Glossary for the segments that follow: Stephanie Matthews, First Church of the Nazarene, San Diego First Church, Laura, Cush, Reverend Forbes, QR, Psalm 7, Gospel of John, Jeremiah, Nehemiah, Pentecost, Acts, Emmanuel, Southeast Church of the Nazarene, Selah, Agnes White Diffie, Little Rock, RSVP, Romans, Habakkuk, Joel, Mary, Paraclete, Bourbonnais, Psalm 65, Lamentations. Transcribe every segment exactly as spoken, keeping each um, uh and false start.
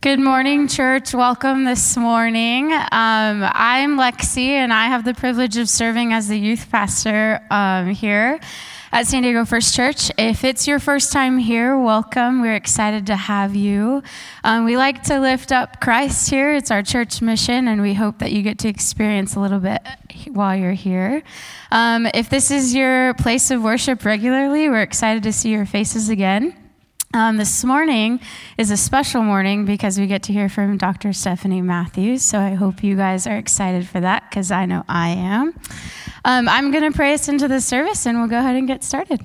Good morning, church. Welcome this morning. Um, I'm Lexi, and I have the privilege of serving as the youth pastor um, here at San Diego First Church. If it's your first time here, welcome. We're excited to have you. Um, we like to lift up Christ here. It's our church mission, and we hope that you get to experience a little bit while you're here. Um, if this is your place of worship regularly, we're excited to see your faces again. Um, this morning is a special morning because we get to hear from Doctor Stephanie Matthews, so I hope you guys are excited for that, because I know I am. Um, I'm going to pray us into the service, and we'll go ahead and get started.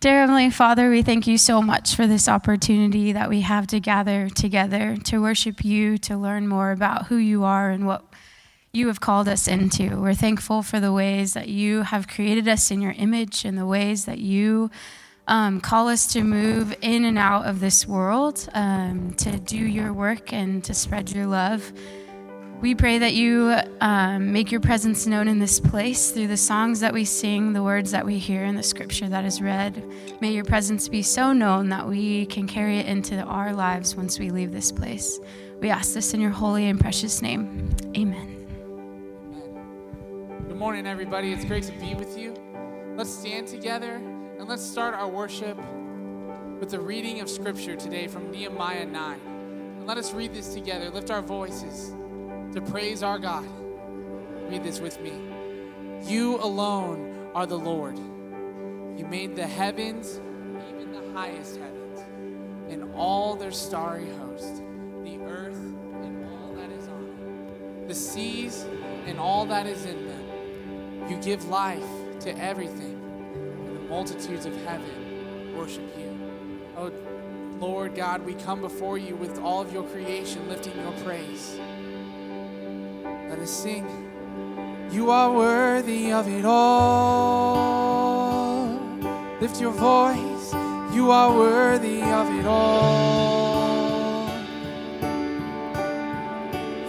Dear Heavenly Father, we thank you so much for this opportunity that we have to gather together to worship you, to learn more about who you are and what you have called us into. We're thankful for the ways that you have created us in your image and the ways that you Um, call us to move in and out of this world, um, to do your work and to spread your love. We pray that you um, make your presence known in this place through the songs that we sing, the words that we hear, and the scripture that is read. May your presence be so known that we can carry it into our lives once we leave this place. We ask this in your holy and precious name. Amen. Good morning, everybody. It's great to be with you. Let's stand together. And let's start our worship with the reading of Scripture today from Nehemiah nine. And let us read this together. Lift our voices to praise our God. Read this with me. You alone are the Lord. You made the heavens, even the highest heavens, and all their starry host, the earth and all that is on it, the seas and all that is in them. You give life to everything. Multitudes of heaven worship you. Oh, Lord God, we come before you with all of your creation, lifting your praise. Let us sing. You are worthy of it all. Lift your voice. You are worthy of it all.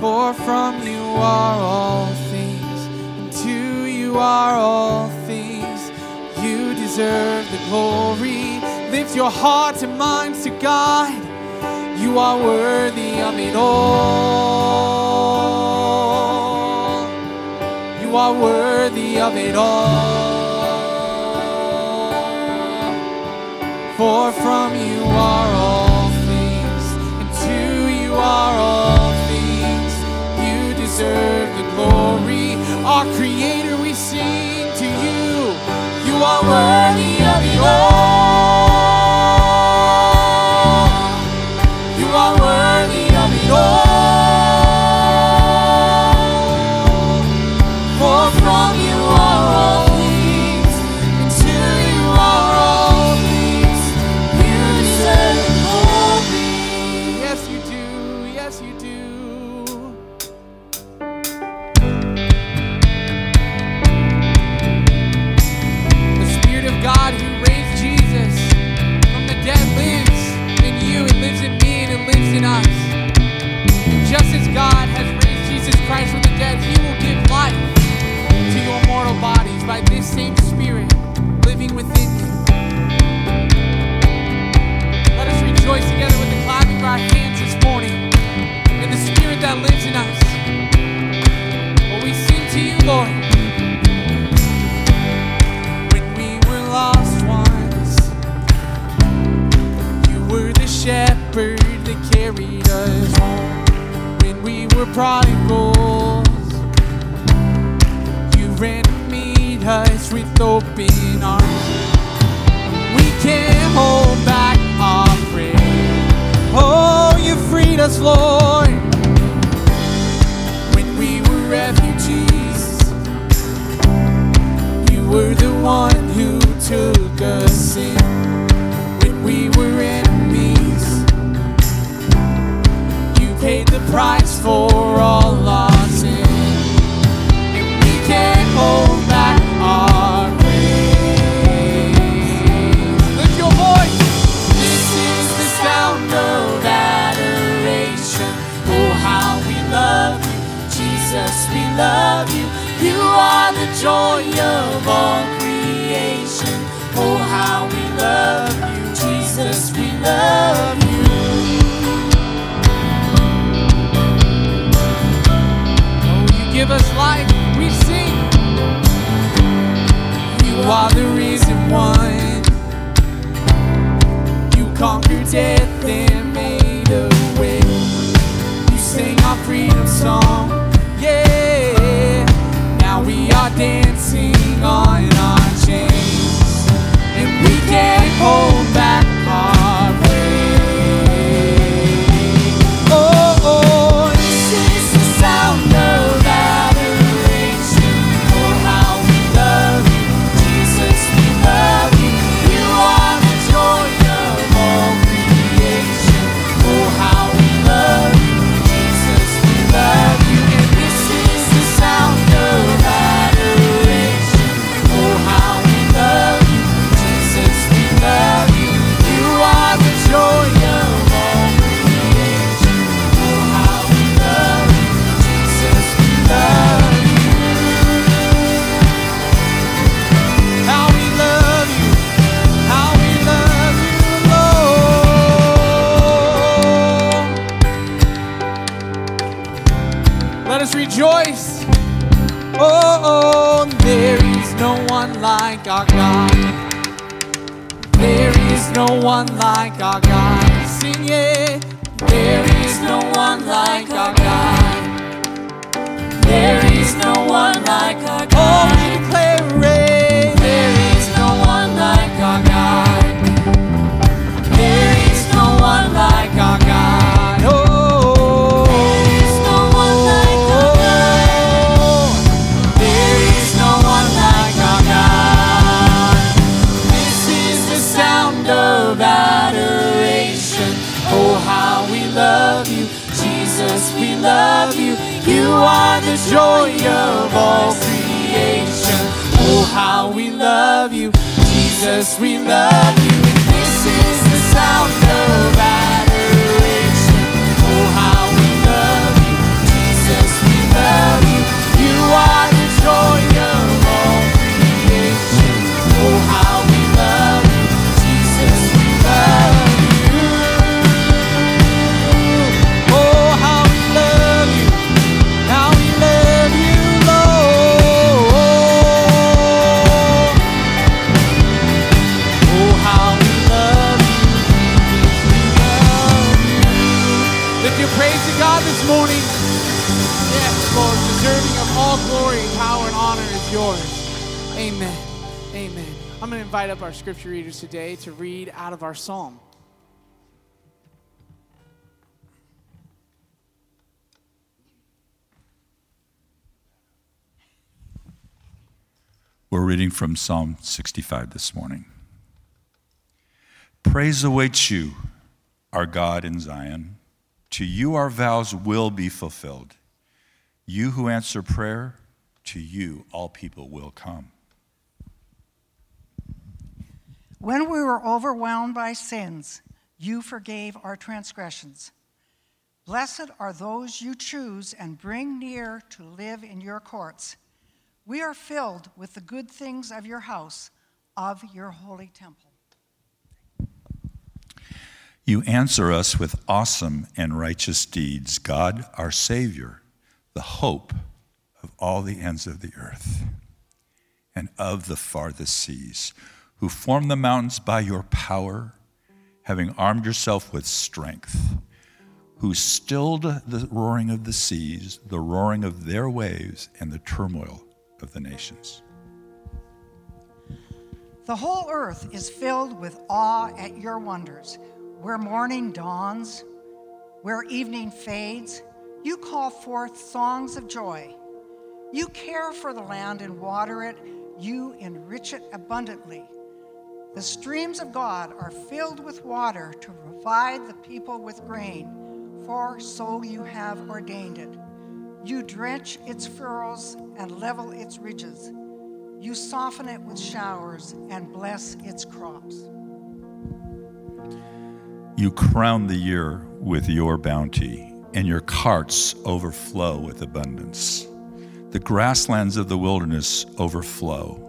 For from you are all things, and to you are all things. You deserve the glory. Lift your hearts and minds to God. You are worthy of it all. You are worthy of it all. For from you are all things, and to you are all things. You deserve the glory. Our Creator, we sing to you. You are worthy of it all. You are worthy of it all. For from you are all things, and to you are all things. You deserve the glory. Yes, you do. Yes, you do. God who raised Jesus from the dead lives in you, it lives in me, and it lives in us. And just as God has raised Jesus Christ from the dead, he will give life to your mortal bodies by this same Spirit living within you. Let us rejoice together with the clapping of our hands this morning in the Spirit that lives in us. Well, we sing to you, Lord. Lost ones, you were the shepherd that carried us home. When we were prodigals, you ran to meet us with open arms. We can't hold back our praise. Oh, you freed us, Lord. When we were refugees, you were the one who took us in. When we were enemies, you paid the price for all our sin. And we can't hold back our praise. Lift your voice. This is the sound of adoration. Oh, how we love you, Jesus, we love you. You are the joy of all creation. Oh, how we love you, Jesus, we love you. Let us rejoice. Oh, oh, there is no one like our God. There is no one like our God. Sing it. There is no one like our God. There is no one like our God. Oh, we declare it. Love you, you are the joy of all creation. Oh, how we love you, Jesus, we love you. And this is the sound of adoration. Oh, how we love you, Jesus, we love you. You are the joy of all creation. Oh, how we love you, Jesus, we love you. Morning. Yes, Lord, deserving of all glory, power, and honor is yours. Amen. Amen. I'm going to invite up our scripture readers today to read out of our psalm. We're reading from Psalm sixty-five this morning. Praise awaits you, our God in Zion. To you our vows will be fulfilled. You who answer prayer, to you all people will come. When we were overwhelmed by sins, you forgave our transgressions. Blessed are those you choose and bring near to live in your courts. We are filled with the good things of your house, of your holy temple. You answer us with awesome and righteous deeds, God, our Savior, the hope of all the ends of the earth and of the farthest seas, who formed the mountains by your power, having armed yourself with strength, who stilled the roaring of the seas, the roaring of their waves, and the turmoil of the nations. The whole earth is filled with awe at your wonders. Where morning dawns, where evening fades, you call forth songs of joy. You care for the land and water it. You enrich it abundantly. The streams of God are filled with water to provide the people with grain, for so you have ordained it. You drench its furrows and level its ridges. You soften it with showers and bless its crops. You crown the year with your bounty, and your carts overflow with abundance. The grasslands of the wilderness overflow.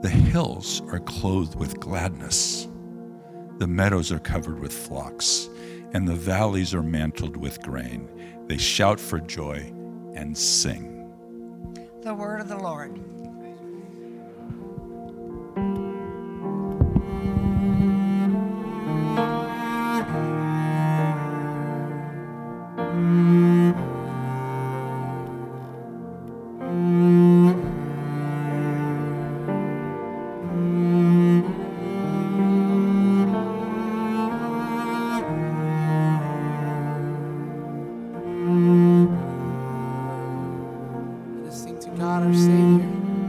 The hills are clothed with gladness. The meadows are covered with flocks, and the valleys are mantled with grain. They shout for joy and sing. The word of the Lord. God, our Savior.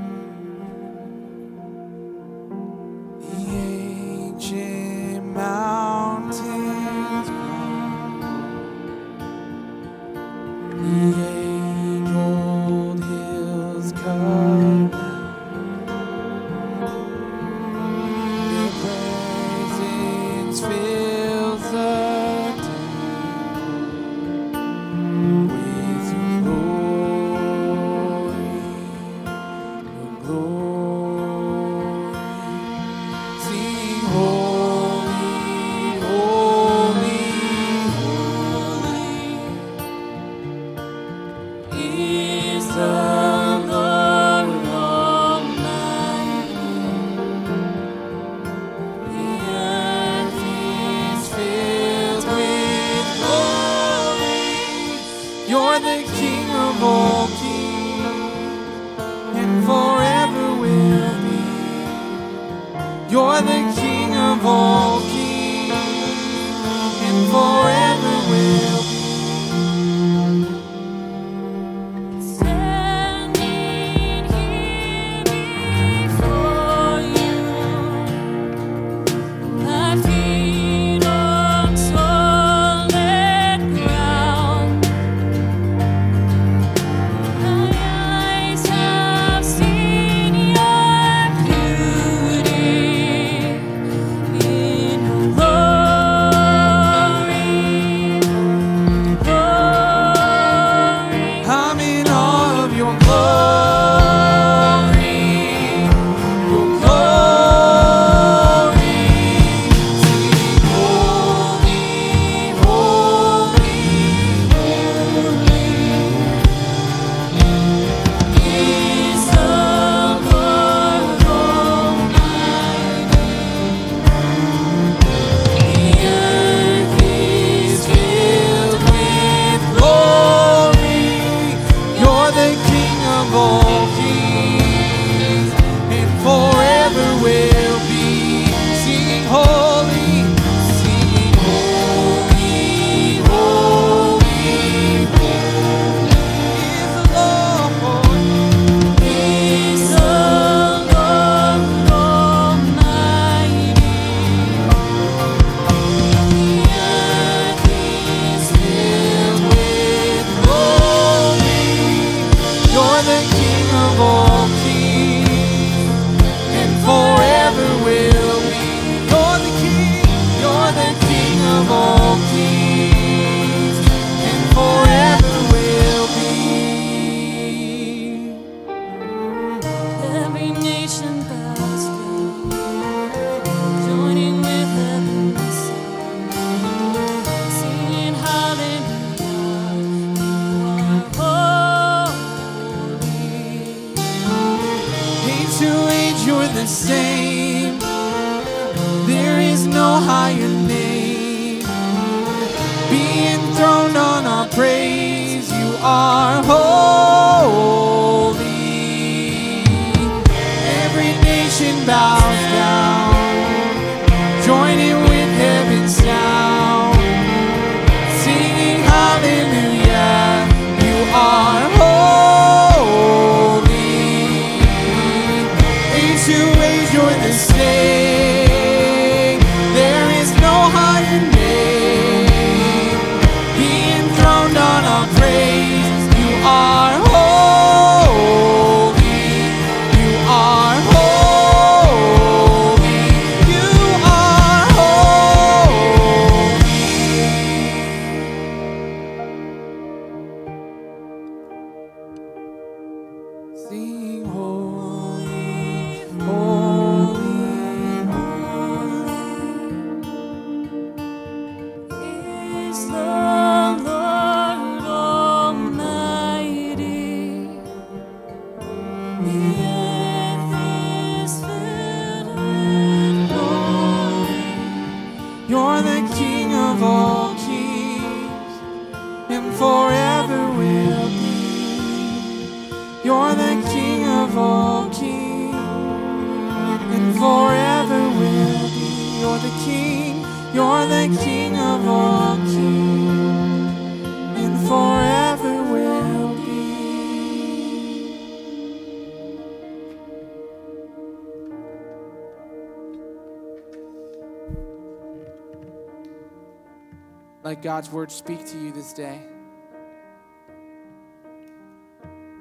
Let God's word speak to you this day.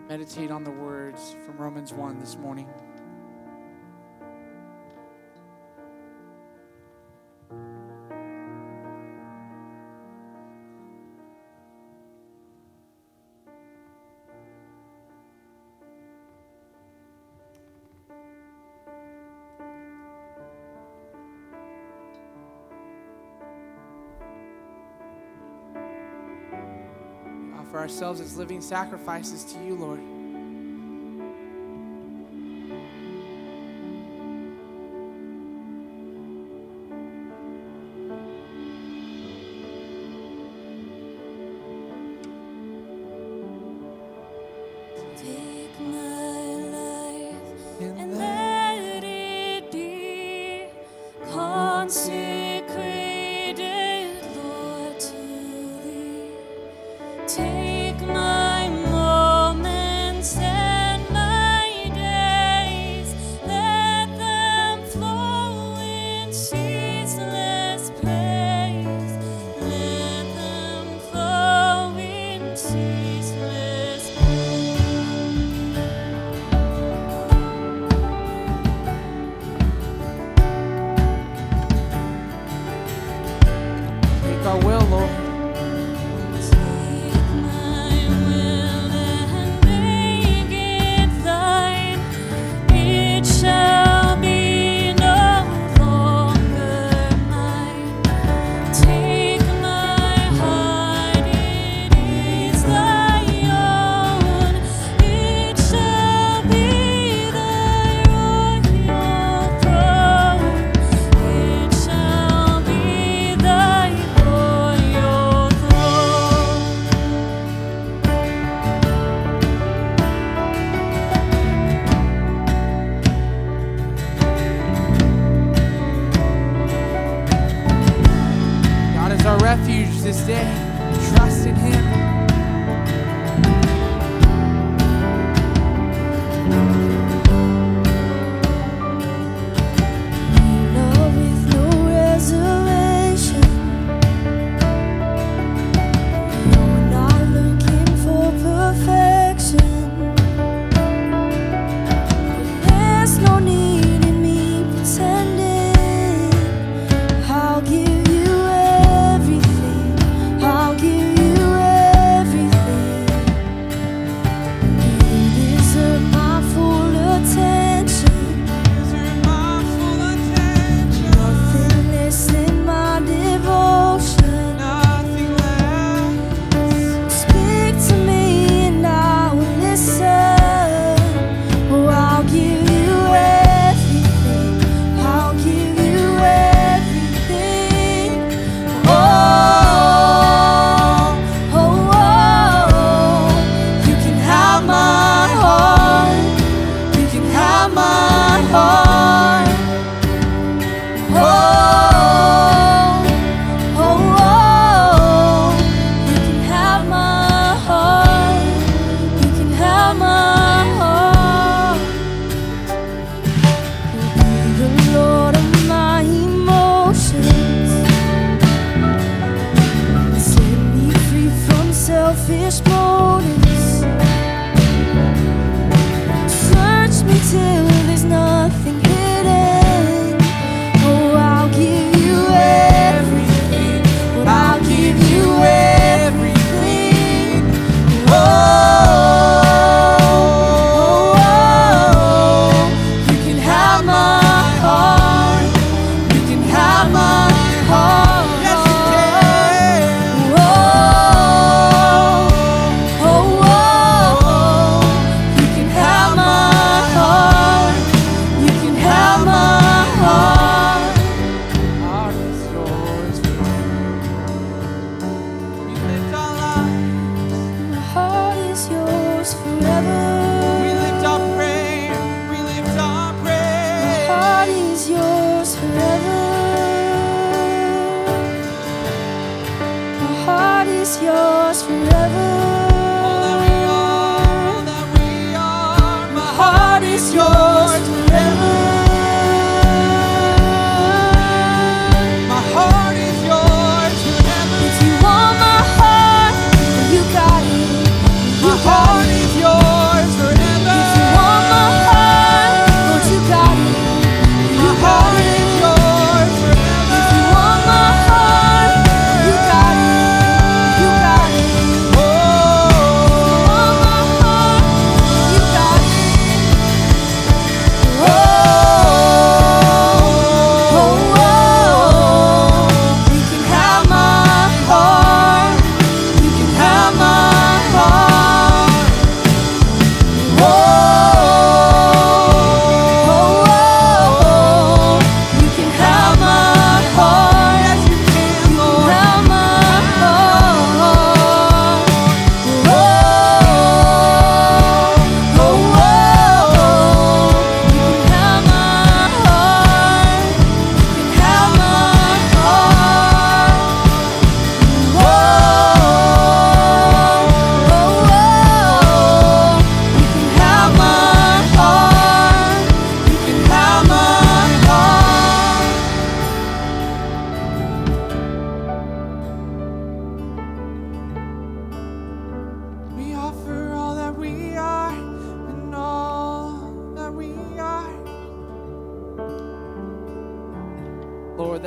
Meditate on the words from Romans one this morning. For ourselves as living sacrifices to you, Lord.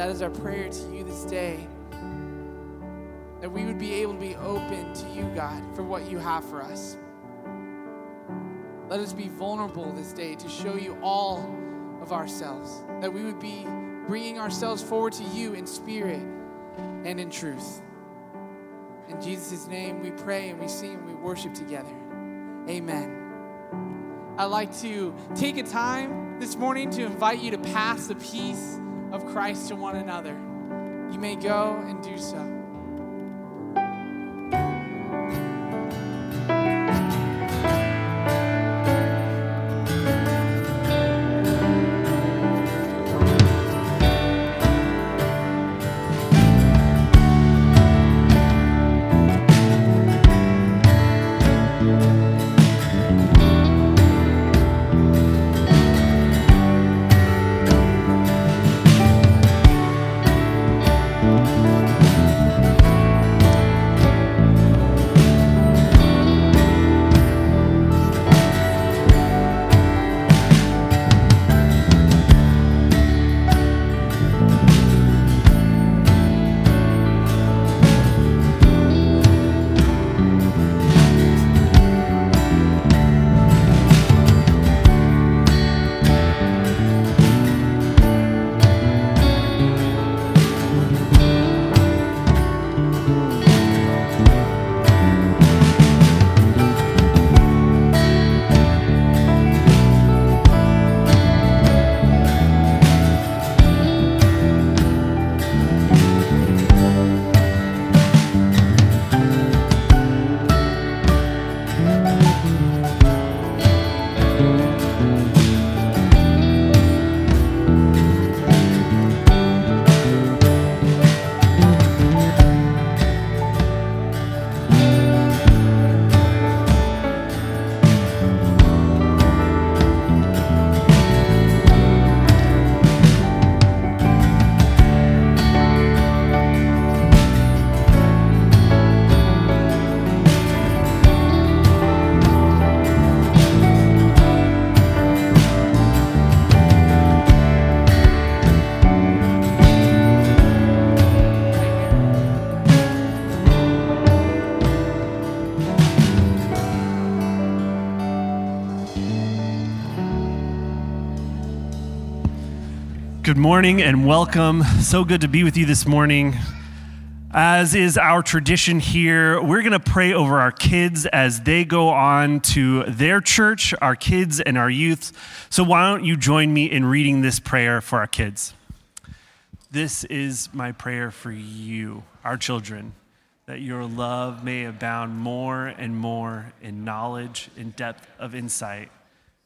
that is our prayer to you this day, that we would be able to be open to you, God, for what you have for us. Let us be vulnerable this day to show you all of ourselves, that we would be bringing ourselves forward to you in spirit and in truth. In Jesus' name we pray and we sing and we worship together. Amen. I'd like to take a time this morning to invite you to pass the peace of Christ to one another. You may go and do so. Good morning and welcome. So good to be with you this morning. As is our tradition here, we're going to pray over our kids as they go on to their church, our kids and our youth. So why don't you join me in reading this prayer for our kids? This is my prayer for you, our children, that your love may abound more and more in knowledge and depth of insight,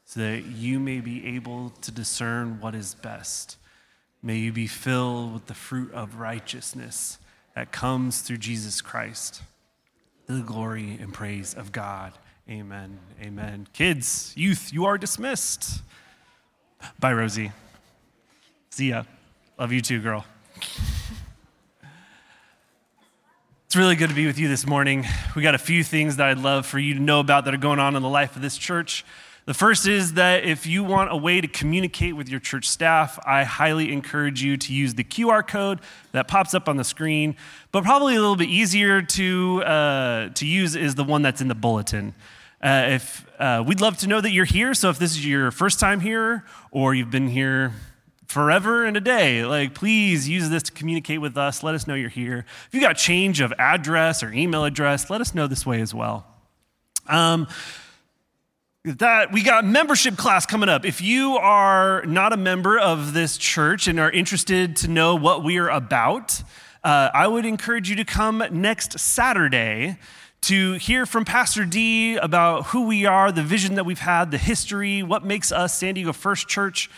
so that you may be able to discern what is best. May you be filled with the fruit of righteousness that comes through Jesus Christ, to the glory and praise of God. Amen. Amen. Kids, youth, you are dismissed. Bye, Rosie. See ya. Love you too, girl. It's really good to be with you this morning. We got a few things that I'd love for you to know about that are going on in the life of this church. The first is that if you want a way to communicate with your church staff, I highly encourage you to use the Q R code that pops up on the screen, but probably a little bit easier to uh, to use is the one that's in the bulletin. Uh, if uh, we'd love to know that you're here, so if this is your first time here or you've been here forever and a day, like please use this to communicate with us. Let us know you're here. If you got change of address or email address, let us know this way as well. Um. That we got membership class coming up. If you are not a member of this church and are interested to know what we are about, uh, I would encourage you to come next Saturday to hear from Pastor D about who we are, the vision that we've had, the history, what makes us San Diego First Church.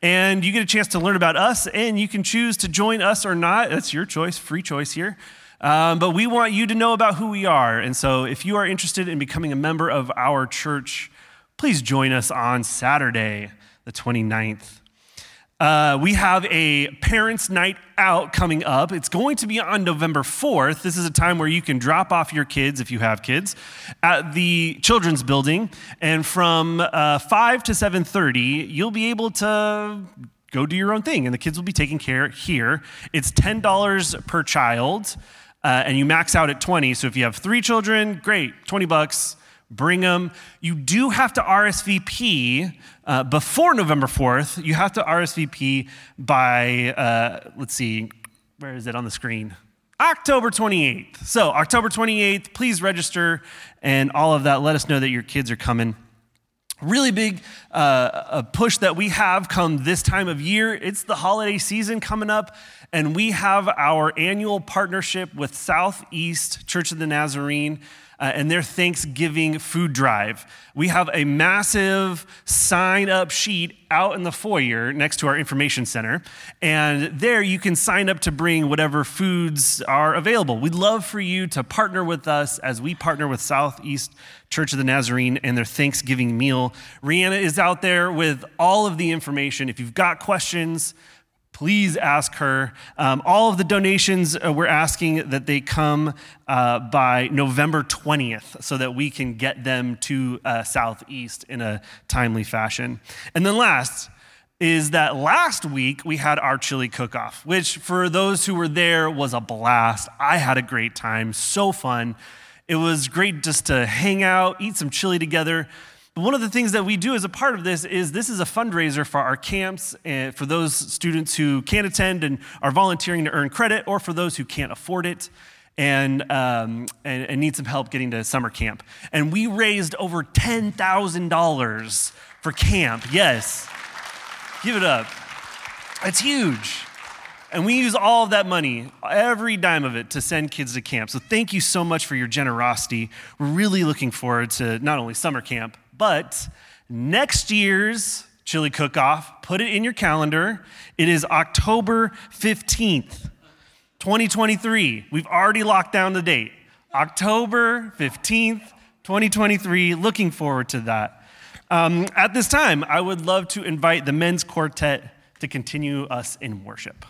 And you get a chance to learn about us, and you can choose to join us or not. That's your choice, free choice here. Um, but we want you to know about who we are. And so if you are interested in becoming a member of our church, please join us on Saturday, the twenty-ninth. Uh, we have a Parents' Night Out coming up. It's going to be on November fourth. This is a time where you can drop off your kids, if you have kids, at the children's building. And from uh, five to seven thirty, you'll be able to go do your own thing, and the kids will be taken care of here. It's ten dollars per child, uh, and you max out at twenty. So if you have three children, great, twenty bucks. Bring them. You do have to R S V P uh, before November fourth. You have to R S V P by, uh, let's see, where is it on the screen? October twenty-eighth. So October twenty-eighth, please register and all of that. Let us know that your kids are coming. Really big uh, a push that we have come this time of year. It's the holiday season coming up, and we have our annual partnership with Southeast Church of the Nazarene. Uh, and their Thanksgiving food drive. We have a massive sign-up sheet out in the foyer next to our information center, and there you can sign up to bring whatever foods are available. We'd love for you to partner with us as we partner with Southeast Church of the Nazarene and their Thanksgiving meal. Rihanna is out there with all of the information. If you've got questions, please ask her. Um, all of the donations, uh, we're asking that they come uh, by November twentieth so that we can get them to uh, Southeast in a timely fashion. And then last is that last week we had our chili cook-off, which for those who were there was a blast. I had a great time, so fun. It was great just to hang out, eat some chili together. One of the things that we do as a part of this is this is a fundraiser for our camps and for those students who can't attend and are volunteering to earn credit, or for those who can't afford it and um, and, and need some help getting to summer camp. And we raised over ten thousand dollars for camp. Yes. Give it up. It's huge. And we use all of that money, every dime of it, to send kids to camp. So thank you so much for your generosity. We're really looking forward to not only summer camp, but next year's chili cook-off. Put it in your calendar. It is October fifteenth, twenty twenty-three. We've already locked down the date. October fifteenth, twenty twenty-three. Looking forward to that. Um, at this time, I would love to invite the men's quartet to continue us in worship.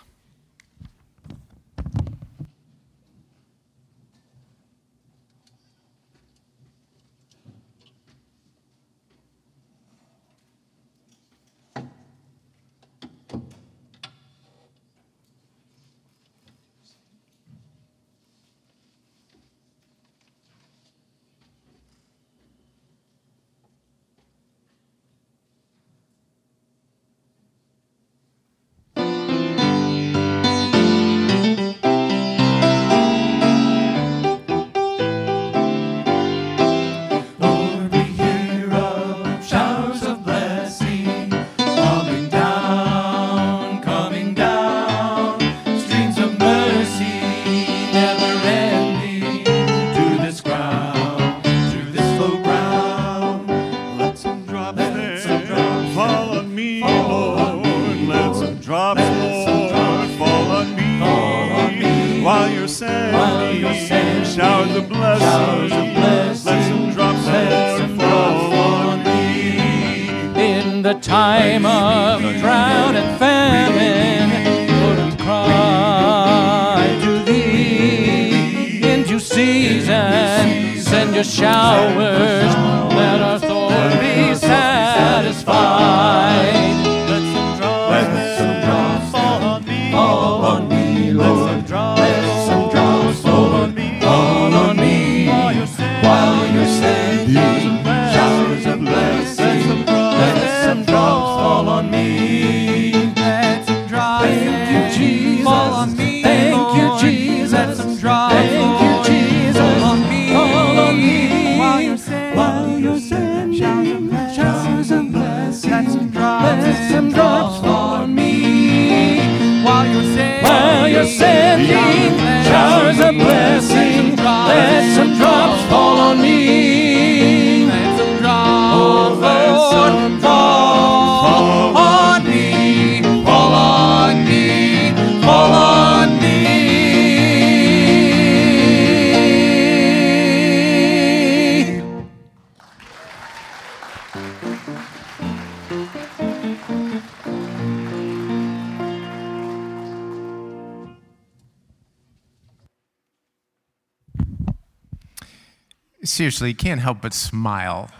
Seriously, you can't help but smile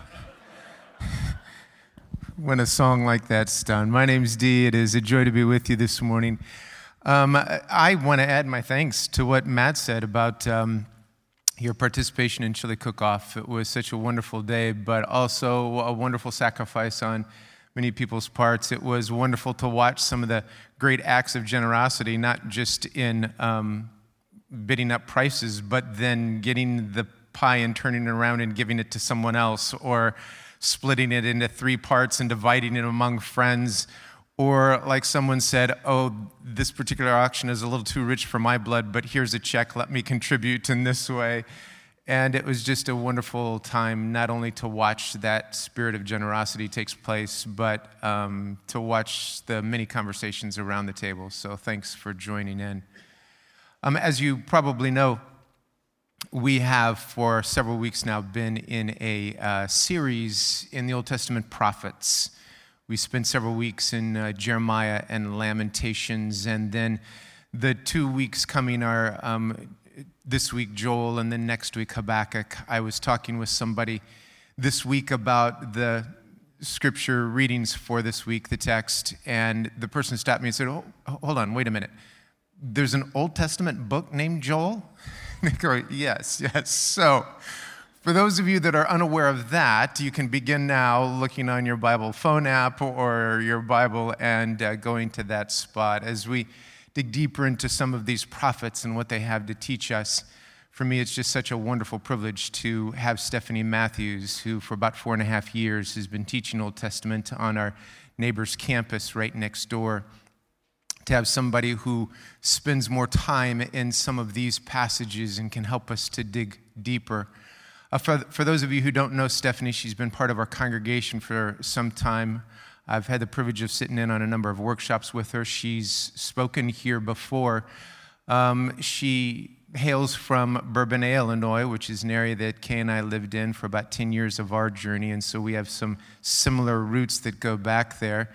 when a song like that's done. My name's Dee. It is a joy to be with you this morning. Um, I want to add my thanks to what Matt said about um, your participation in Chili Cook-Off. It was such a wonderful day, but also a wonderful sacrifice on many people's parts. It was wonderful to watch some of the great acts of generosity, not just in um, bidding up prices, but then getting the pie and turning it around and giving it to someone else, or splitting it into three parts and dividing it among friends, or like someone said, oh, this particular auction is a little too rich for my blood, but here's a check, let me contribute in this way. And it was just a wonderful time, not only to watch that spirit of generosity takes place, but um, to watch the many conversations around the table. So thanks for joining in. Um, as you probably know, we have for several weeks now been in a uh, series in the Old Testament prophets. We spent several weeks in uh, Jeremiah and Lamentations, and then the two weeks coming are um, this week Joel, and then next week Habakkuk. I was talking with somebody this week about the scripture readings for this week, the text, and the person stopped me and said, oh, hold on, wait a minute. There's an Old Testament book named Joel? They go, yes, yes. So for those of you that are unaware of that, you can begin now looking on your Bible phone app or your Bible and uh, going to that spot. As we dig deeper into some of these prophets and what they have to teach us, for me it's just such a wonderful privilege to have Stephanie Matthews, who for about four and a half years has been teaching Old Testament on our neighbor's campus right next door, to have somebody who spends more time in some of these passages and can help us to dig deeper. Uh, for, for those of you who don't know Stephanie, she's been part of our congregation for some time. I've had the privilege of sitting in on a number of workshops with her. She's spoken here before. Um, she hails from Bourbonnais, Illinois, which is an area that Kay and I lived in for about ten years of our journey, and so we have some similar roots that go back there.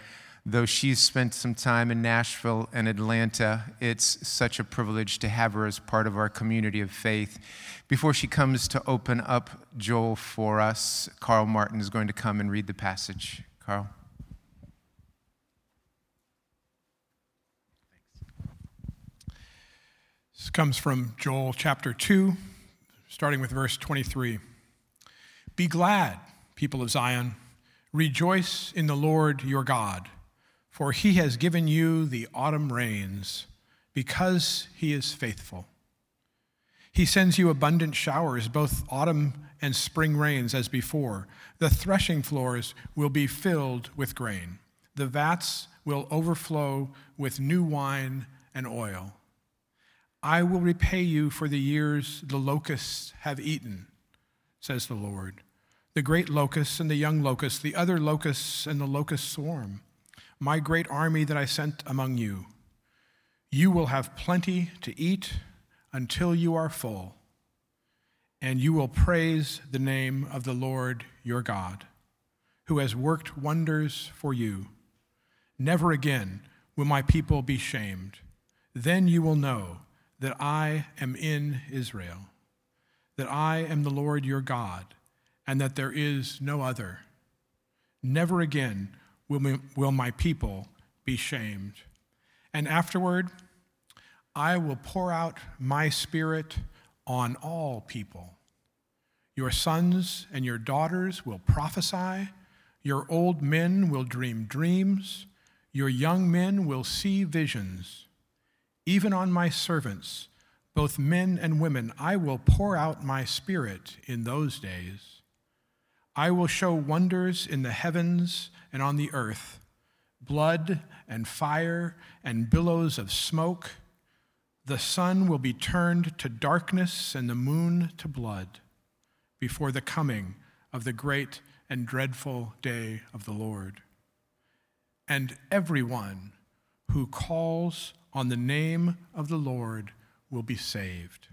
Though she's spent some time in Nashville and Atlanta, it's such a privilege to have her as part of our community of faith. Before she comes to open up Joel for us, Carl Martin is going to come and read the passage. Carl. This comes from Joel chapter two, starting with verse twenty-three. Be glad, people of Zion. Rejoice in the Lord your God. For he has given you the autumn rains, because he is faithful. He sends you abundant showers, both autumn and spring rains as before. The threshing floors will be filled with grain. The vats will overflow with new wine and oil. I will repay you for the years the locusts have eaten, says the Lord. The great locusts and the young locusts, the other locusts and the locust swarm. My great army that I sent among you. You will have plenty to eat until you are full, and you will praise the name of the Lord your God, who has worked wonders for you. Never again will my people be shamed. Then you will know that I am in Israel, that I am the Lord your God, and that there is no other. Never again will my people be shamed. And afterward, I will pour out my spirit on all people. Your sons and your daughters will prophesy. Your old men will dream dreams. Your young men will see visions. Even on my servants, both men and women, I will pour out my spirit in those days. I will show wonders in the heavens and on the earth, blood and fire and billows of smoke. The sun will be turned to darkness and the moon to blood before the coming of the great and dreadful day of the Lord. And everyone who calls on the name of the Lord will be saved.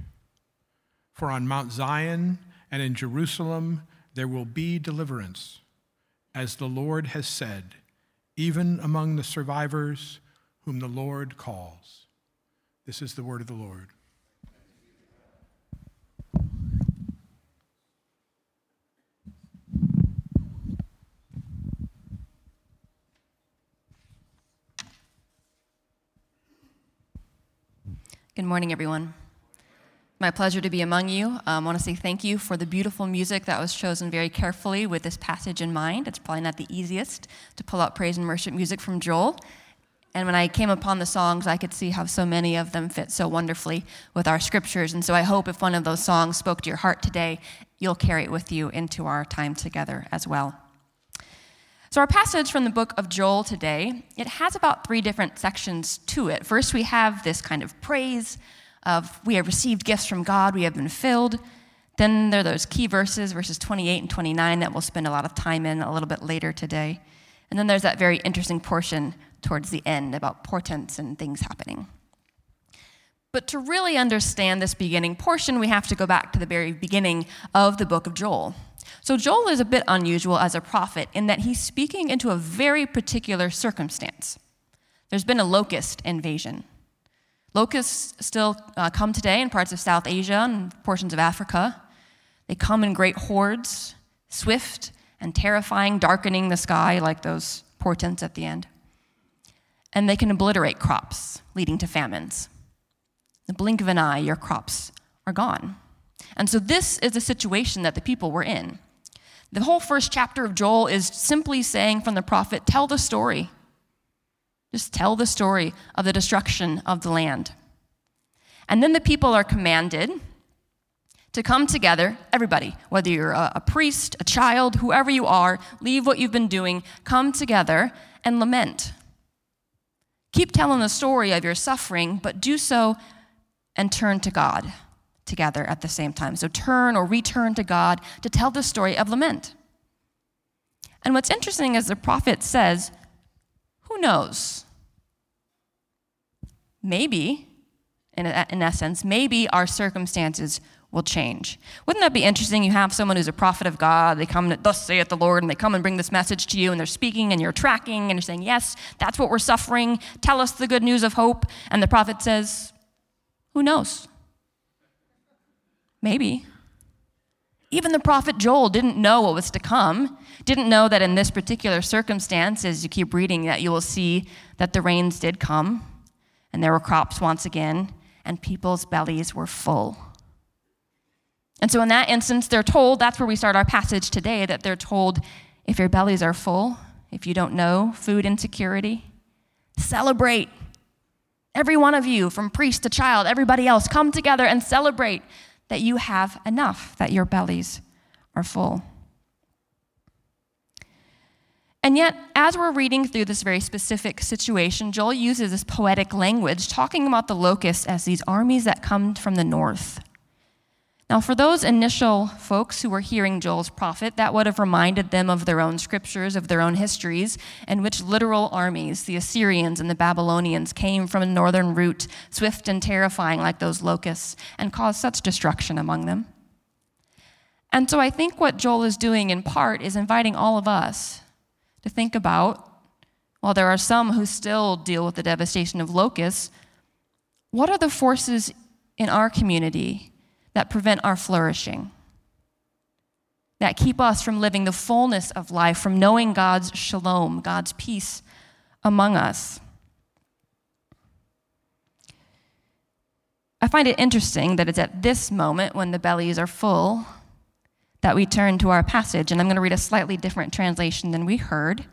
For on Mount Zion and in Jerusalem there will be deliverance, as the Lord has said, even among the survivors whom the Lord calls. This is the word of the Lord. Good morning, everyone. My pleasure to be among you. I um, want to say thank you for the beautiful music that was chosen very carefully with this passage in mind. It's probably not the easiest to pull out praise and worship music from Joel. And when I came upon the songs, I could see how so many of them fit so wonderfully with our scriptures. And so I hope if one of those songs spoke to your heart today, you'll carry it with you into our time together as well. So our passage from the book of Joel today, it has about three different sections to it. First, we have this kind of praise of we have received gifts from God, we have been filled. Then there are those key verses, verses twenty-eight and twenty-nine, that we'll spend a lot of time in a little bit later today. And then there's that very interesting portion towards the end about portents and things happening. But to really understand this beginning portion, we have to go back to the very beginning of the book of Joel. So Joel is a bit unusual as a prophet in that he's speaking into a very particular circumstance. There's been a locust invasion. Locusts still uh, come today in parts of South Asia and portions of Africa. They come in great hordes, swift and terrifying, darkening the sky like those portents at the end. And they can obliterate crops, leading to famines. In the blink of an eye, your crops are gone. And so this is the situation that the people were in. The whole first chapter of Joel is simply saying from the prophet, tell the story. Just tell the story of the destruction of the land. And then the people are commanded to come together, everybody, whether you're a, a priest, a child, whoever you are, leave what you've been doing, come together and lament. Keep telling the story of your suffering, but do so and turn to God together at the same time. So turn or return to God to tell the story of lament. And what's interesting is the prophet says, who knows? Maybe, in, in essence, maybe our circumstances will change. Wouldn't that be interesting? You have someone who's a prophet of God, they come and thus saith the Lord, and they come and bring this message to you, and they're speaking, and you're tracking, and you're saying, yes, that's what we're suffering. Tell us the good news of hope. And the prophet says, who knows? Maybe. Even the prophet Joel didn't know what was to come, didn't know that in this particular circumstance, as you keep reading that, you will see that the rains did come, and there were crops once again, and people's bellies were full. And so in that instance, they're told, that's where we start our passage today, that they're told, if your bellies are full, if you don't know food insecurity, celebrate. Every one of you, from priest to child, everybody else, come together and celebrate that you have enough, that your bellies are full. And yet, as we're reading through this very specific situation, Joel uses this poetic language, talking about the locusts as these armies that come from the north. Now, for those initial folks who were hearing Joel's prophet, that would have reminded them of their own scriptures, of their own histories, and which literal armies, the Assyrians and the Babylonians, came from a northern route, swift and terrifying like those locusts, and caused such destruction among them. And so I think what Joel is doing in part is inviting all of us to think about, while there are some who still deal with the devastation of locusts, what are the forces in our community that prevent our flourishing, that keep us from living the fullness of life, from knowing God's shalom, God's peace among us. I find it interesting that it's at this moment when the bellies are full that we turn to our passage, and I'm going to read a slightly different translation than we heard,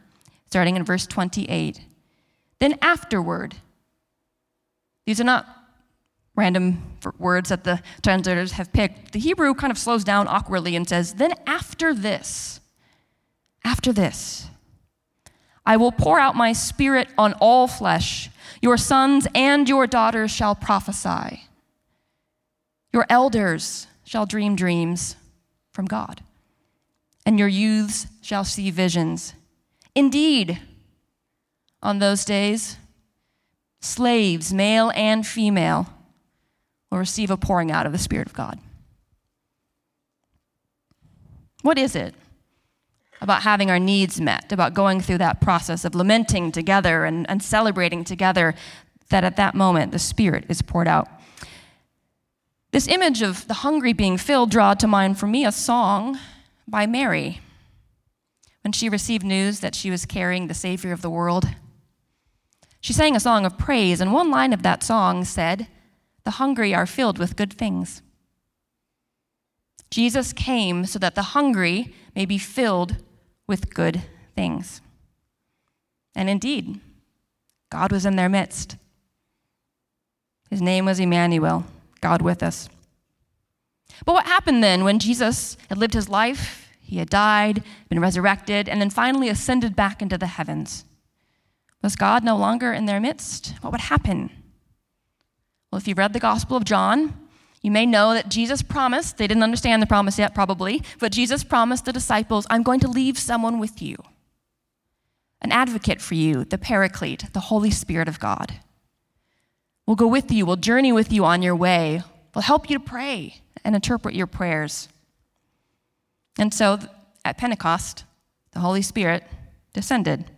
starting in verse twenty-eight. Then afterward, these are not random words that the translators have picked. The Hebrew kind of slows down awkwardly and says, then after this, after this, I will pour out my spirit on all flesh. Your sons and your daughters shall prophesy. Your elders shall dream dreams from God, and your youths shall see visions. Indeed, on those days, slaves, male and female, will receive a pouring out of the Spirit of God. What is it about having our needs met, about going through that process of lamenting together and, and celebrating together, that at that moment the Spirit is poured out? This image of the hungry being filled draw to mind for me a song by Mary when she received news that she was carrying the Savior of the world. She sang a song of praise, and one line of that song said, The hungry are filled with good things. Jesus came so that the hungry may be filled with good things. And indeed, God was in their midst. His name was Emmanuel, God with us. But what happened then when Jesus had lived his life, he had died, been resurrected, and then finally ascended back into the heavens? Was God no longer in their midst? What would happen? Well, if you've read the Gospel of John, you may know that Jesus promised, they didn't understand the promise yet probably, but Jesus promised the disciples, I'm going to leave someone with you, an advocate for you, the Paraclete, the Holy Spirit of God. We'll go with you, we'll journey with you on your way, we'll help you to pray and interpret your prayers. And so at Pentecost, the Holy Spirit descended.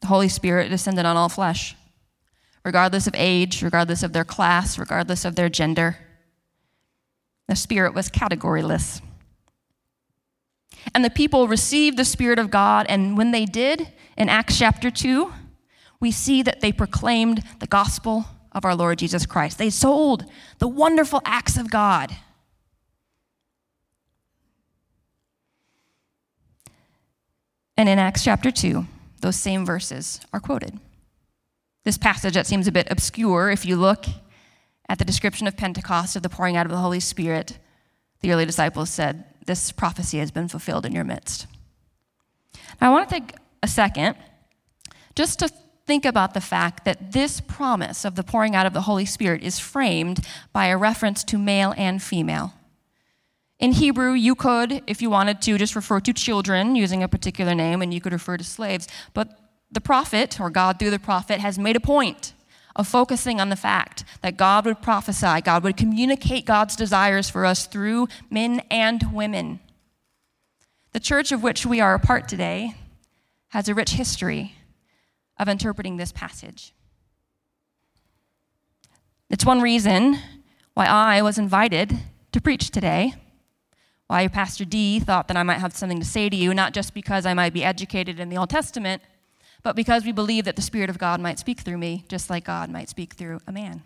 The Holy Spirit descended on all flesh. Regardless of age, regardless of their class, regardless of their gender. The Spirit was categoryless. And the people received the Spirit of God, and when they did, in Acts chapter two, we see that they proclaimed the gospel of our Lord Jesus Christ. They told the wonderful acts of God. And in Acts chapter two, those same verses are quoted. This passage that seems a bit obscure, if you look at the description of Pentecost, of the pouring out of the Holy Spirit, the early disciples said, this prophecy has been fulfilled in your midst. Now, I want to take a second just to think about the fact that this promise of the pouring out of the Holy Spirit is framed by a reference to male and female. In Hebrew, you could, if you wanted to, just refer to children using a particular name, and you could refer to slaves, but the prophet, or God through the prophet, has made a point of focusing on the fact that God would prophesy, God would communicate God's desires for us through men and women. The church of which we are a part today has a rich history of interpreting this passage. It's one reason why I was invited to preach today, why Pastor D thought that I might have something to say to you, not just because I might be educated in the Old Testament, but because we believe that the Spirit of God might speak through me, just like God might speak through a man.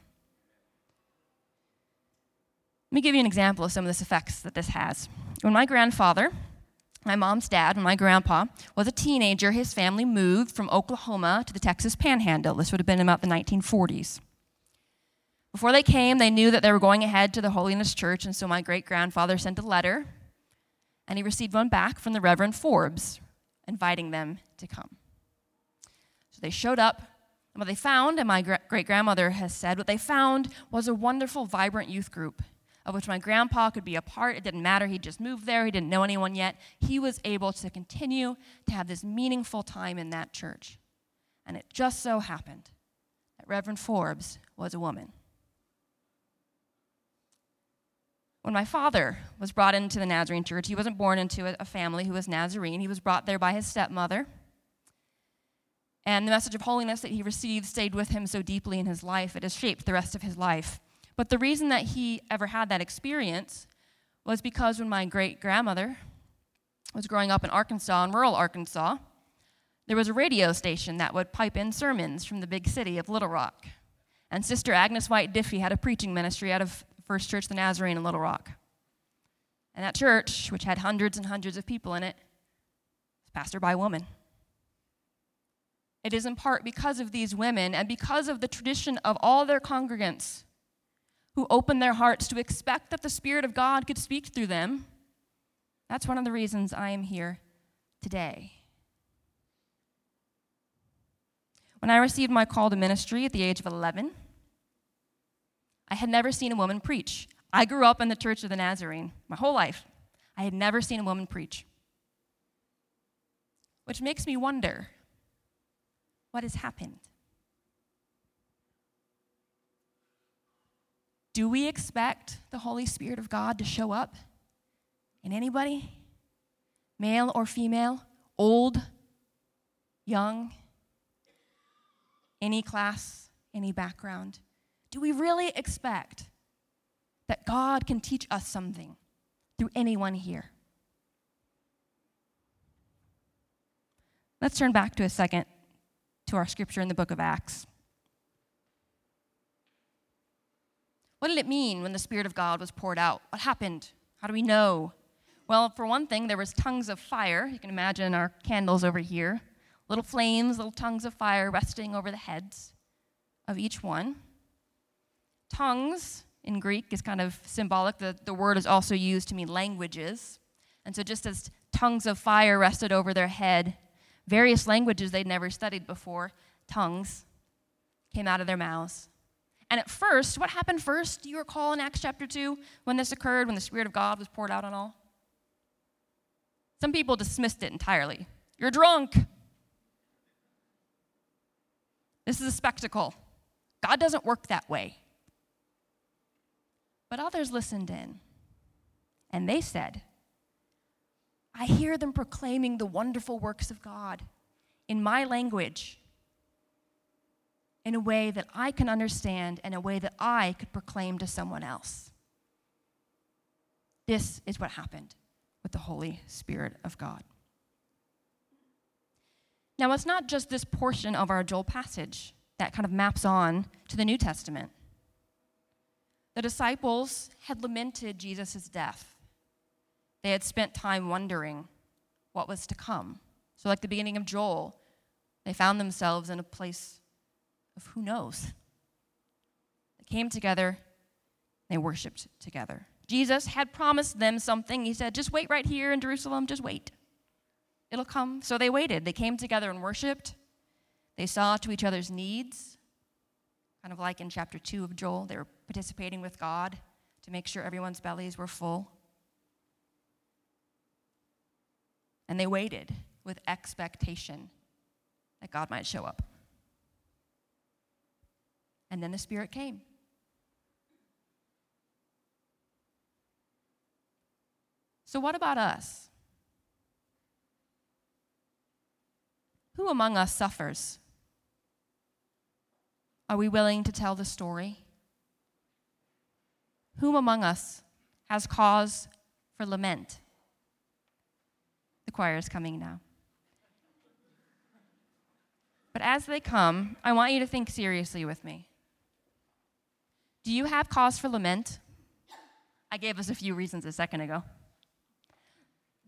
Let me give you an example of some of the effects that this has. When my grandfather, my mom's dad, and my grandpa was a teenager, his family moved from Oklahoma to the Texas Panhandle. This would have been about the nineteen forties. Before they came, they knew that they were going ahead to the Holiness Church, and so my great-grandfather sent a letter, and he received one back from the Reverend Forbes, inviting them to come. They showed up, and what they found, and my great-grandmother has said, what they found was a wonderful, vibrant youth group of which my grandpa could be a part. It didn't matter. He just moved there. He didn't know anyone yet. He was able to continue to have this meaningful time in that church, and it just so happened that Reverend Forbes was a woman. When my father was brought into the Nazarene church, he wasn't born into a family who was Nazarene. He was brought there by his stepmother. And the message of holiness that he received stayed with him so deeply in his life, it has shaped the rest of his life. But the reason that he ever had that experience was because when my great-grandmother was growing up in Arkansas, in rural Arkansas, there was a radio station that would pipe in sermons from the big city of Little Rock. And Sister Agnes White Diffie had a preaching ministry out of First Church of the Nazarene in Little Rock. And that church, which had hundreds and hundreds of people in it, was pastored by a woman. It is in part because of these women and because of the tradition of all their congregants who opened their hearts to expect that the Spirit of God could speak through them. That's one of the reasons I am here today. When I received my call to ministry at the age of eleven, I had never seen a woman preach. I grew up in the Church of the Nazarene my whole life. I had never seen a woman preach, which makes me wonder, what has happened? Do we expect the Holy Spirit of God to show up in anybody, male or female, old, young, any class, any background? Do we really expect that God can teach us something through anyone here? Let's turn back to a second to our scripture in the book of Acts. What did it mean when the Spirit of God was poured out? What happened? How do we know? Well, for one thing, there was tongues of fire. You can imagine our candles over here. Little flames, little tongues of fire resting over the heads of each one. Tongues in Greek is kind of symbolic. The, the word is also used to mean languages. And so just as tongues of fire rested over their head, various languages they'd never studied before, tongues, came out of their mouths. And at first, what happened first? Do you recall in Acts chapter two when this occurred, when the Spirit of God was poured out on all? Some people dismissed it entirely. You're drunk. This is a spectacle. God doesn't work that way. But others listened in, and they said, I hear them proclaiming the wonderful works of God in my language in a way that I can understand and a way that I could proclaim to someone else. This is what happened with the Holy Spirit of God. Now, it's not just this portion of our Joel passage that kind of maps on to the New Testament. The disciples had lamented Jesus' death. They had spent time wondering what was to come. So like the beginning of Joel, they found themselves in a place of who knows. They came together, they worshiped together. Jesus had promised them something. He said, just wait right here in Jerusalem, just wait. It'll come. So they waited. They came together and worshiped. They saw to each other's needs. Kind of like in chapter two of Joel, they were participating with God to make sure everyone's bellies were full. And they waited with expectation that God might show up. And then the Spirit came. So what about us? Who among us suffers? Are we willing to tell the story? Whom among us has cause for lament? The choir is coming now. But as they come, I want you to think seriously with me. Do you have cause for lament? I gave us a few reasons a second ago.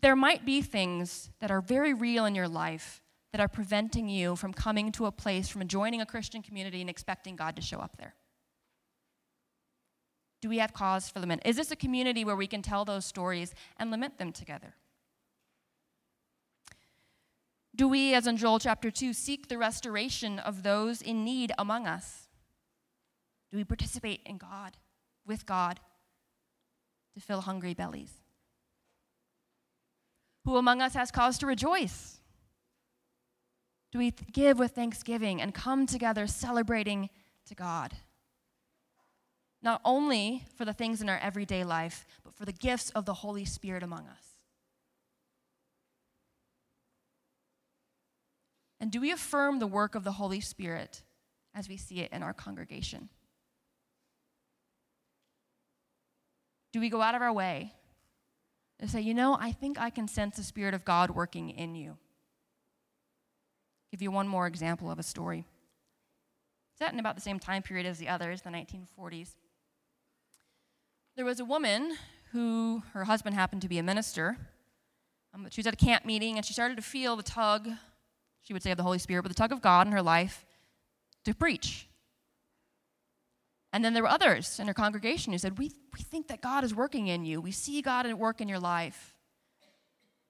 There might be things that are very real in your life that are preventing you from coming to a place, from joining a Christian community and expecting God to show up there. Do we have cause for lament? Is this a community where we can tell those stories and lament them together? Do we, as in Joel chapter two, seek the restoration of those in need among us? Do we participate in God, with God, to fill hungry bellies? Who among us has cause to rejoice? Do we give with thanksgiving and come together celebrating to God? Not only for the things in our everyday life, but for the gifts of the Holy Spirit among us. And do we affirm the work of the Holy Spirit as we see it in our congregation? Do we go out of our way and say, you know, I think I can sense the Spirit of God working in you? Give you one more example of a story. Set in about the same time period as the others, the nineteen forties. There was a woman who, her husband happened to be a minister. Um, but she was at a camp meeting, and she started to feel the tug, she would say of the Holy Spirit, but the tug of God in her life to preach. And then there were others in her congregation who said, we, we think that God is working in you. We see God at work in your life.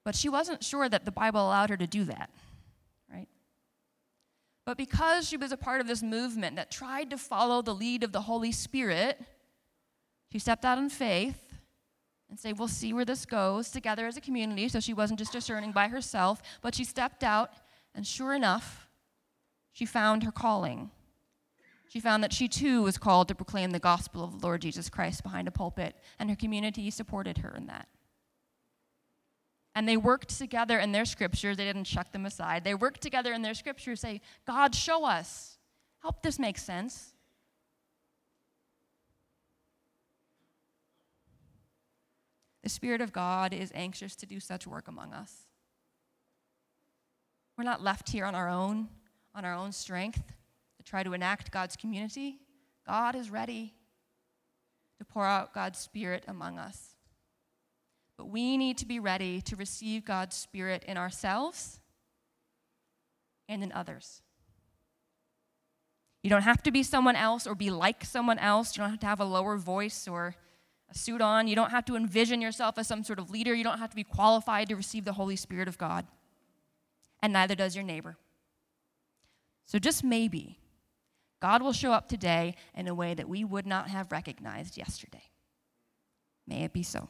But she wasn't sure that the Bible allowed her to do that. But because she was a part of this movement that tried to follow the lead of the Holy Spirit, she stepped out in faith and said, we'll see where this goes together as a community. So she wasn't just discerning by herself, but she stepped out, and sure enough, she found her calling. She found that she too was called to proclaim the gospel of the Lord Jesus Christ behind a pulpit, and her community supported her in that. And they worked together in their scriptures. They didn't chuck them aside. They worked together in their scriptures, say, God, show us. Help this make sense. The Spirit of God is anxious to do such work among us. We're not left here on our own, on our own strength, to try to enact God's community. God is ready to pour out God's Spirit among us. But we need to be ready to receive God's Spirit in ourselves and in others. You don't have to be someone else or be like someone else. You don't have to have a lower voice or a suit on. You don't have to envision yourself as some sort of leader. You don't have to be qualified to receive the Holy Spirit of God. And neither does your neighbor. So just maybe, God will show up today in a way that we would not have recognized yesterday. May it be so.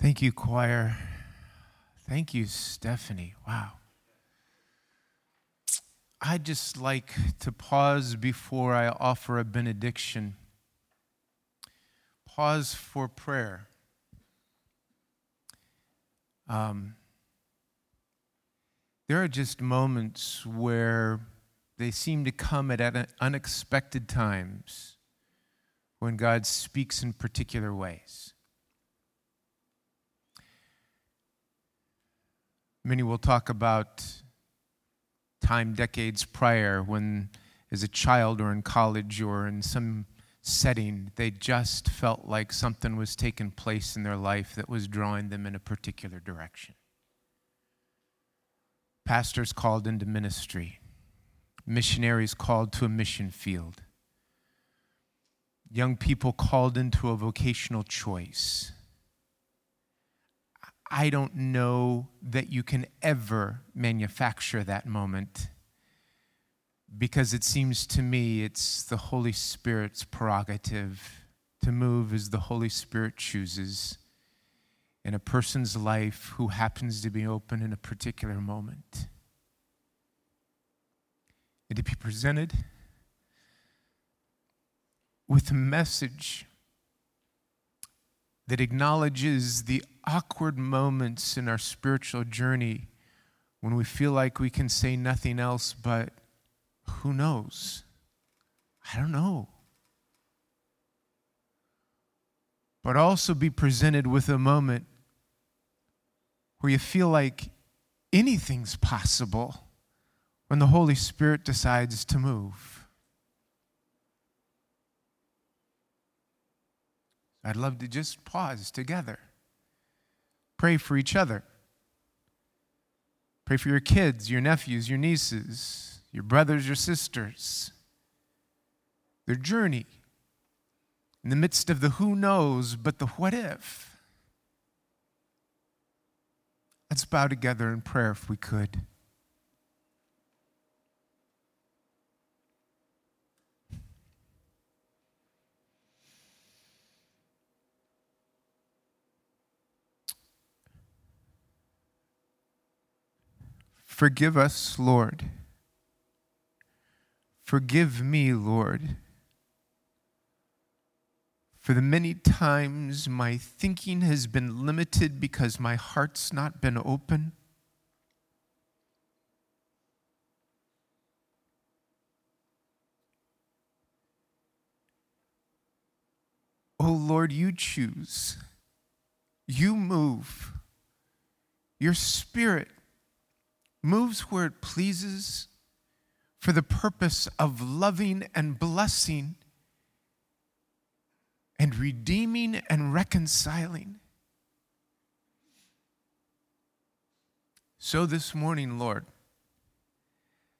Thank you, choir. Thank you, Stephanie. Wow. I'd just like to pause before I offer a benediction. Pause for prayer. Um, there are just moments where They seem to come at unexpected times when God speaks in particular ways. Many will talk about time decades prior when, as a child or in college or in some setting, they just felt like something was taking place in their life that was drawing them in a particular direction. Pastors called into ministry. Missionaries called to a mission field. Young people called into a vocational choice. I don't know that you can ever manufacture that moment, because it seems to me it's the Holy Spirit's prerogative to move as the Holy Spirit chooses in a person's life who happens to be open in a particular moment. And to be presented with a message that acknowledges the awkward moments in our spiritual journey when we feel like we can say nothing else but, who knows? I don't know. But also be presented with a moment where you feel like anything's possible when the Holy Spirit decides to move. I'd love to just pause together. Pray for each other. Pray for your kids, your nephews, your nieces, your brothers, your sisters, their journey in the midst of the who knows, but the what if. Let's bow together in prayer if we could. Forgive us, Lord. Forgive me, Lord, for the many times my thinking has been limited because my heart's not been open. Oh, Lord, you choose. You move. Your Spirit moves where it pleases, for the purpose of loving and blessing and redeeming and reconciling. So this morning, Lord,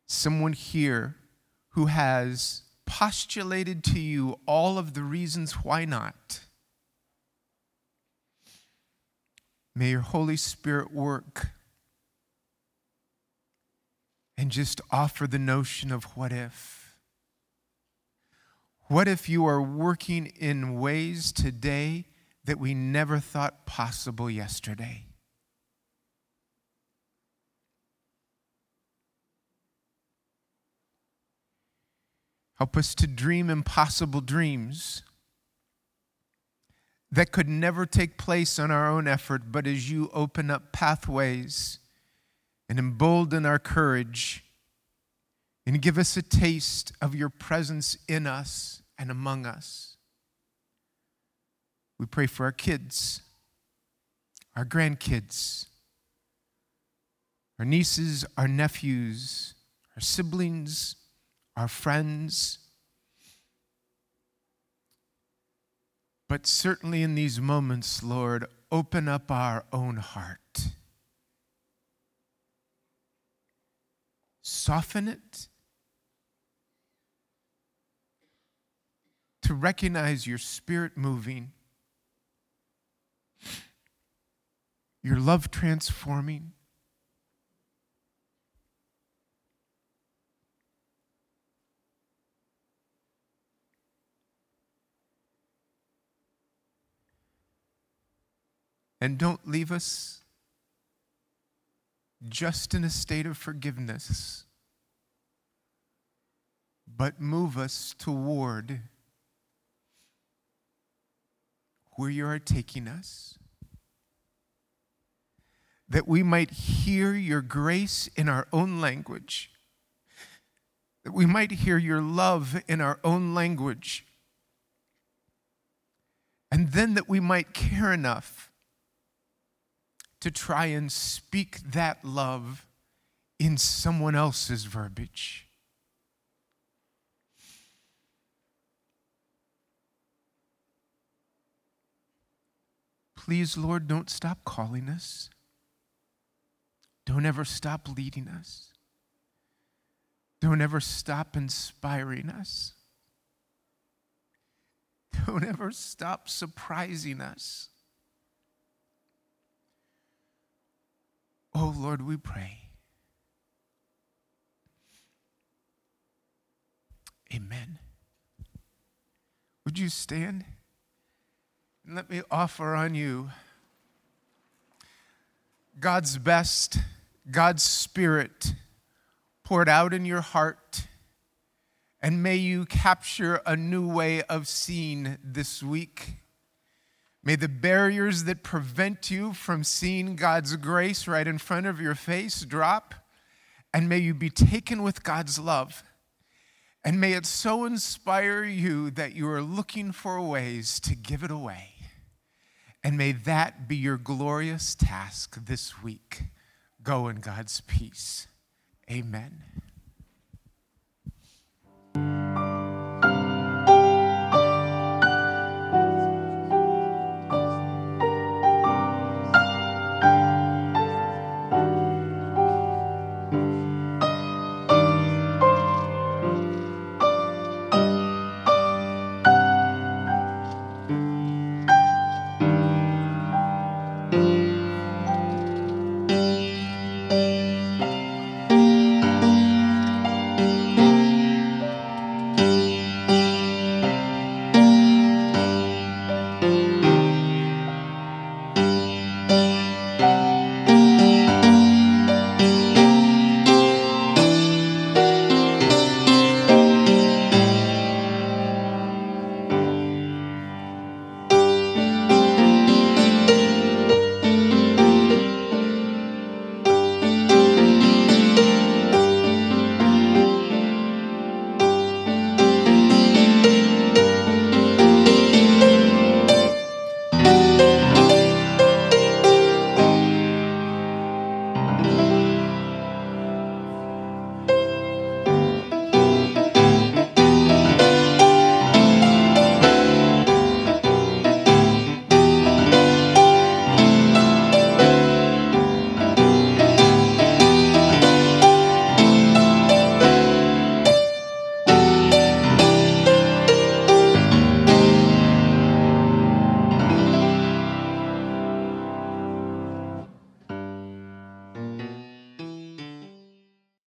someone here who has postulated to you all of the reasons why not, may your Holy Spirit work and just offer the notion of what if. What if you are working in ways today that we never thought possible yesterday? Help us to dream impossible dreams that could never take place on our own effort, but as you open up pathways and embolden our courage, and give us a taste of your presence in us and among us. We pray for our kids, our grandkids, our nieces, our nephews, our siblings, our friends. But certainly in these moments, Lord, open up our own heart. Soften it to recognize your Spirit moving, your love transforming. And don't leave us just in a state of forgiveness, but move us toward where you are taking us, that we might hear your grace in our own language, that we might hear your love in our own language, and then that we might care enough to try and speak that love in someone else's verbiage. Please, Lord, don't stop calling us. Don't ever stop leading us. Don't ever stop inspiring us. Don't ever stop surprising us. Oh, Lord, we pray. Amen. Would you stand? And let me offer on you God's best, God's Spirit poured out in your heart. And may you capture a new way of seeing this week. May the barriers that prevent you from seeing God's grace right in front of your face drop. And may you be taken with God's love. And may it so inspire you that you are looking for ways to give it away. And may that be your glorious task this week. Go in God's peace. Amen.